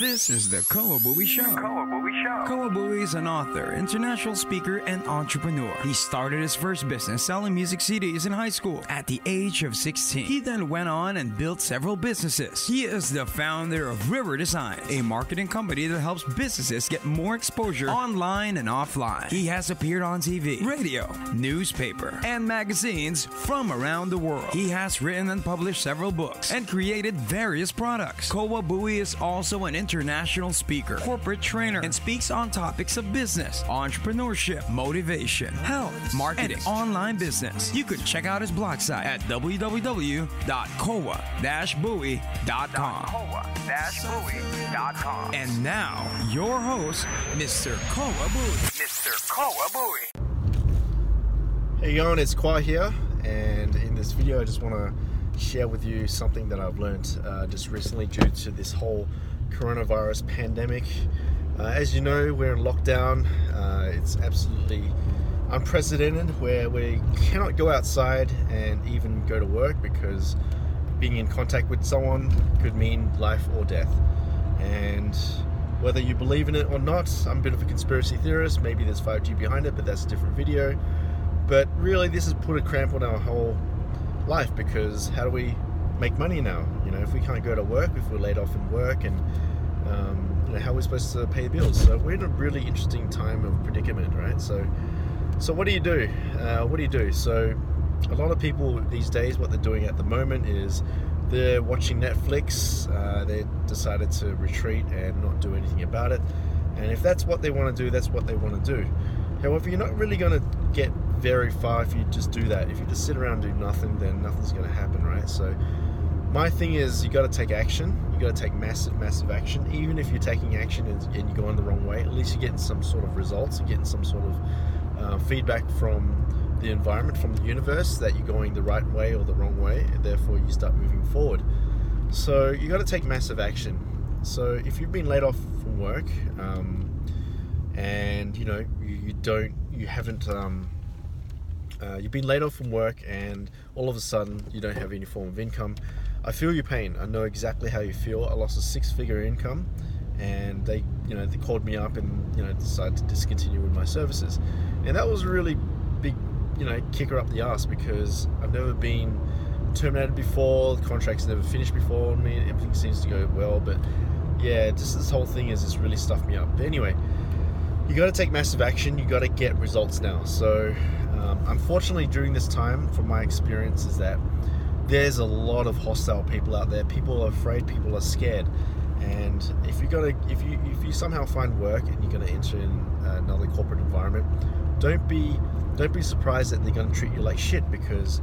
This is the Khoa Bui Show. Khoa Bui is an author, international speaker, and entrepreneur. He started his first business selling music CDs in high school at the age of 16. He then went on and built several businesses. He is the founder of River Design, a marketing company that helps businesses get more exposure online and offline. He has appeared on TV, radio, newspaper, and magazines from around the world. He has written and published several books and created various products. Khoa Bui is also an international speaker, corporate trainer, and speaks on topics of business, entrepreneurship, motivation, health, marketing, and online business. You could check out his blog site at www.khoa-bui.com. And now, your host, Mr. Khoa Bui. Hey, y'all, it's Khoa here, and in this video, I just want to share with you something that I've learned just recently due to this whole coronavirus pandemic. As you know, we're in lockdown. It's absolutely unprecedented where we cannot go outside and even go to work because being in contact with someone could mean life or death. And whether you believe in it or not, I'm a bit of a conspiracy theorist. Maybe there's 5G behind it, but that's a different video. But really, this has put a cramp on our whole life because how do we make money now? You know, if we can't go to work, if we're laid off in work, and you know, how are we supposed to pay bills? So we're in a really interesting time of predicament, right? So what do you do? So a lot of people these days, what they're doing at the moment is they're watching Netflix. They decided to retreat and not do anything about it. And if that's what they want to do, that's what they want to do. However, you're not really going to get very far if you just do that. If you just sit around and do nothing, then nothing's going to happen, right? So my thing is, you got to take action. You got to take massive action. Even if you're taking action and you're going the wrong way, at least you're getting some sort of results. You're getting some sort of feedback from the environment, from the universe, that you're going the right way or the wrong way, and therefore you start moving forward. So you got to take massive action. So if you've been laid off from work and you know you haven't. You've been laid off from work and all of a sudden you don't have any form of income. I feel your pain. I know exactly how you feel. I lost a six-figure income, and they called me up and decided to discontinue with my services, and that was a really big kicker up the ass because I've never been terminated before. The contract's never finished before. I mean, everything seems to go well, but yeah, just this whole thing has just really stuffed me up. But anyway, you got to take massive action. You got to get results now. So. Unfortunately, during this time, from my experience, is that there's a lot of hostile people out there. People are afraid. People are scared. And if you somehow find work and you're going to enter in another corporate environment, don't be surprised that they're going to treat you like shit because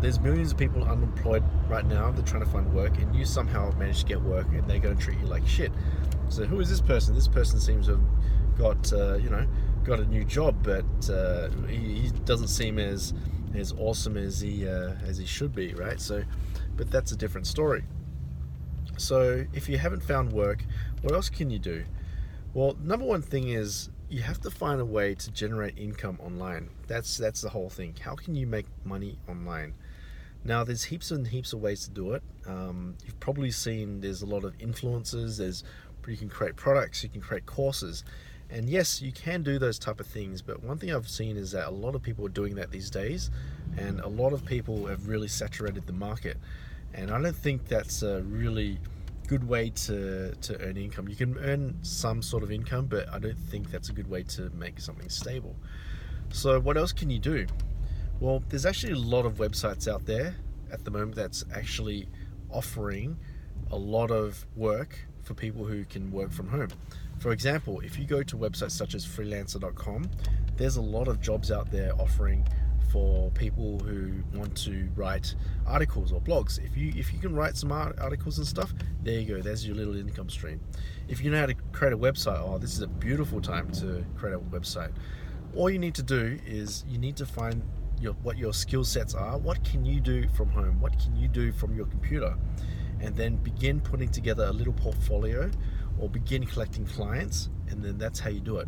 there's millions of people unemployed right now. They're trying to find work, and you somehow manage to get work, and they're going to treat you like shit. So who is this person? This person seems to have got a new job, but he doesn't seem as awesome as he should be, right? So, but that's a different story. So if you haven't found work, what else can you do? Well, number one thing is you have to find a way to generate income online. That's the whole thing. How can you make money online? Now, there's heaps and heaps of ways to do it. You've probably seen there's a lot of influencers. You can create products, you can create courses. And yes, you can do those type of things, but one thing I've seen is that a lot of people are doing that these days, and a lot of people have really saturated the market. And I don't think that's a really good way to earn income. You can earn some sort of income, but I don't think that's a good way to make something stable. So what else can you do? Well, there's actually a lot of websites out there at the moment that's actually offering a lot of work for people who can work from home. For example, if you go to websites such as Freelancer.com, there's a lot of jobs out there offering for people who want to write articles or blogs. If you can write some articles and stuff, there you go, there's your little income stream. If you know how to create a website, this is a beautiful time to create a website. All you need to do is you need to find what your skill sets are. What can you do from home? What can you do from your computer? And then begin putting together a little portfolio or begin collecting clients, and then that's how you do it.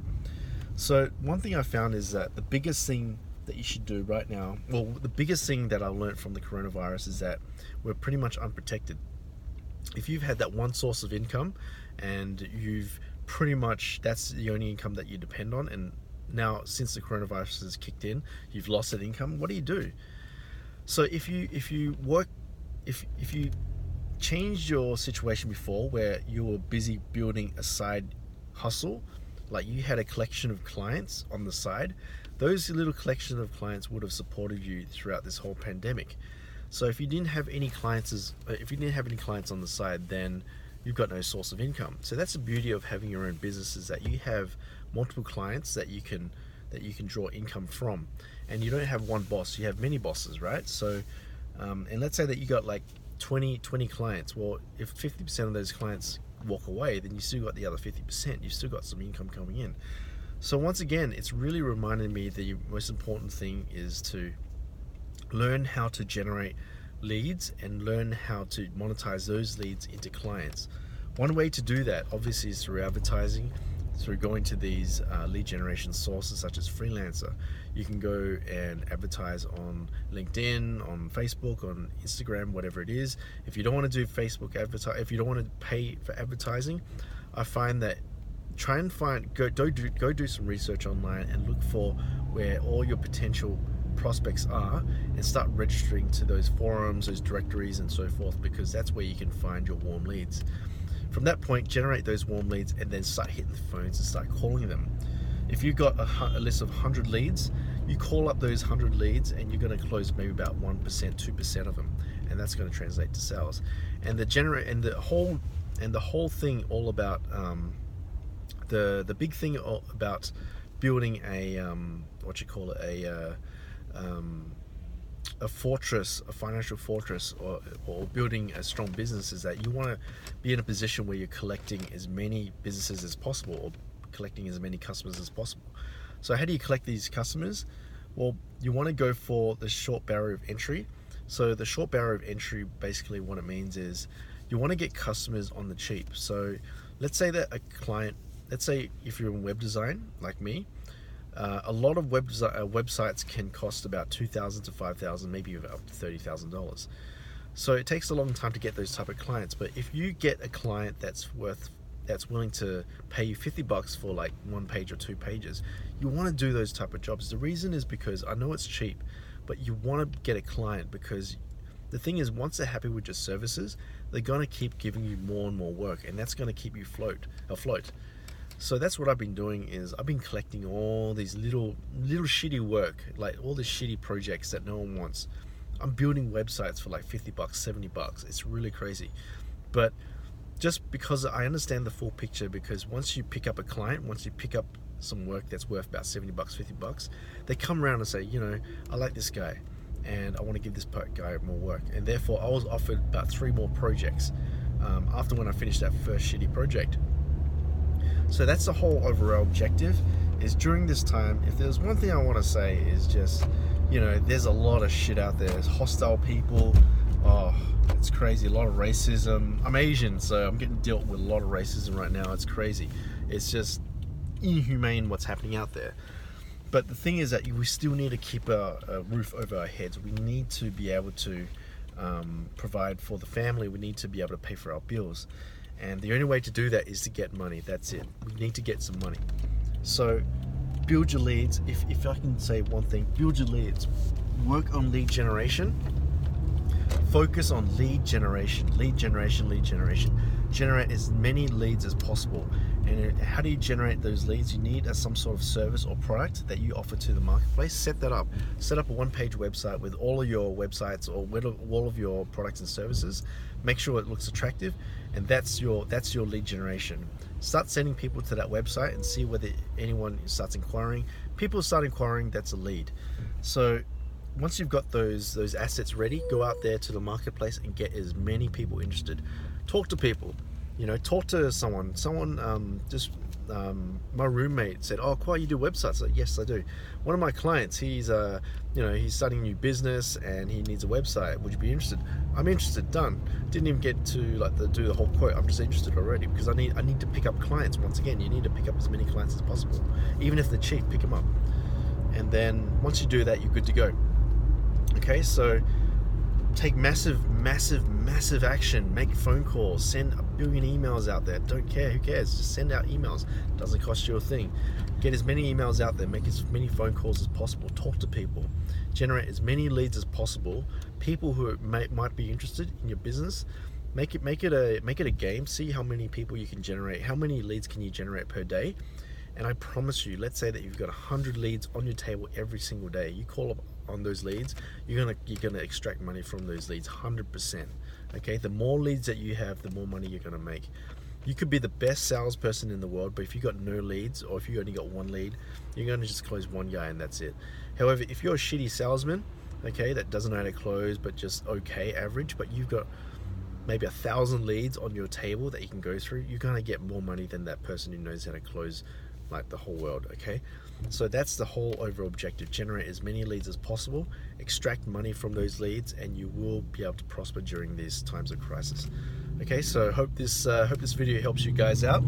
So one thing I found is that the biggest thing that you should do right now, well, the biggest thing that I learned from the coronavirus is that we're pretty much unprotected. If you've had that one source of income and you've pretty much, that's the only income that you depend on. And now, since the coronavirus has kicked in, you've lost that income. What do you do? So if you changed your situation before, where you were busy building a side hustle, like you had a collection of clients on the side, those little collection of clients would have supported you throughout this whole pandemic. So if you didn't have any clients, on the side, then you've got no source of income. So that's the beauty of having your own business, is that you have multiple clients that you can draw income from, and you don't have one boss. You have many bosses, right? So, and let's say that you got like 20 clients. Well, if 50% of those clients walk away, then you still got the other 50%. You've still got some income coming in. So once again, it's really reminded me that the most important thing is to learn how to generate leads and learn how to monetize those leads into clients. One way to do that, obviously, is through advertising, through going to these lead generation sources such as Freelancer. You can go and advertise on LinkedIn, on Facebook, on Instagram, whatever it is. If you don't want to do Facebook advertising, if you don't want to pay for advertising, I find that go do some research online and look for where all your potential prospects are, and start registering to those forums, those directories, and so forth, because that's where you can find your warm leads. From that point, generate those warm leads and then start hitting the phones and start calling them. If you've got a list of 100 leads, you call up those 100 leads and you're going to close maybe about 1%, 2% of them, and that's going to translate to sales. And the whole thing all about the big thing about building a fortress, a financial fortress, or building a strong business, is that you want to be in a position where you're collecting as many businesses as possible, or collecting as many customers as possible. So how do you collect these customers? Well, you want to go for the short barrier of entry. So the short barrier of entry, basically what it means is you want to get customers on the cheap. So let's say that a client, let's say if you're in web design like me, a lot of websites can cost about $2,000 to $5,000, maybe up to $30,000. So it takes a long time to get those type of clients. But if you get a client that's willing to pay you $50 for like one page or two pages, you want to do those type of jobs. The reason is because, I know it's cheap, but you want to get a client, because the thing is, once they're happy with your services, they're going to keep giving you more and more work, and that's going to keep you afloat. So that's what I've been doing, is I've been collecting all these little shitty work, like all the shitty projects that no one wants. I'm building websites for like $50, $70. It's really crazy. But just because I understand the full picture, because once you pick up a client, once you pick up some work that's worth about $70, $50, they come around and say, you know, I like this guy and I want to give this guy more work. And therefore I was offered about 3 more projects after when I finished that first shitty project. So that's the whole overall objective, is during this time, if there's one thing I want to say, is just, you know, there's a lot of shit out there. There's hostile people. Oh, it's crazy. A lot of racism. I'm Asian, so I'm getting dealt with a lot of racism right now. It's crazy. It's just inhumane what's happening out there. But the thing is that we still need to keep a roof over our heads. We need to be able to provide for the family. We need to be able to pay for our bills. And the only way to do that is to get money. That's it. We need to get some money. So build your leads. If I can say one thing, build your leads. Work on lead generation. Focus on lead generation. Generate as many leads as possible. And how do you generate those leads? You need some sort of service or product that you offer to the marketplace. Set that up. Set up a one-page website with all of your websites or all of your products and services. Make sure it looks attractive, and that's your lead generation. Start sending people to that website and see whether anyone starts inquiring. People start inquiring, that's a lead. So once you've got those assets ready, go out there to the marketplace and get as many people interested. Talk to people. You know, talk to someone. My roommate said, "Oh, Khoa, you do websites?" I said, "Yes, I do." One of my clients, he's starting a new business and he needs a website. Would you be interested? I'm interested. Done. Didn't even get to do the whole quote. I'm just interested already, because I need to pick up clients. Once again, you need to pick up as many clients as possible, even if they're cheap. Pick them up, and then once you do that, you're good to go. Okay, so take massive, massive, massive action, make phone calls, send a billion emails out there, don't care, who cares, just send out emails, doesn't cost you a thing. Get as many emails out there, make as many phone calls as possible, talk to people, generate as many leads as possible, people who might be interested in your business. Make it a game. See how many people you can generate, how many leads can you generate per day. And I promise you, let's say that you've got 100 leads on your table every single day. You call up on those leads, you're gonna extract money from those leads 100%. Okay, the more leads that you have, the more money you're gonna make. You could be the best salesperson in the world, but if you got no leads, or if you only got one lead, you're gonna just close one guy and that's it. However, if you're a shitty salesman, okay, that doesn't know how to close, but just okay, average, but you've got maybe 1,000 leads on your table that you can go through, you're gonna get more money than that person who knows how to close like the whole world, okay? So that's the whole overall objective. Generate as many leads as possible, extract money from those leads, and you will be able to prosper during these times of crisis. Okay, so hope this video helps you guys out.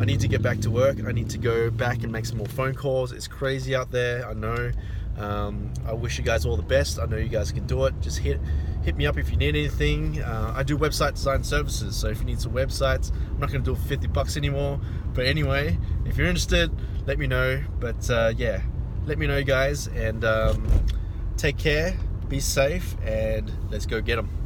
I need to get back to work. I need to go back and make some more phone calls. It's crazy out there, I know. I wish you guys all the best. I know you guys can do it. Just hit me up if you need anything. I do website design services, so if you need some websites, I'm not going to do it for $50 anymore. But anyway, if you're interested, let me know. But yeah, let me know, guys, and take care, be safe, and let's go get them.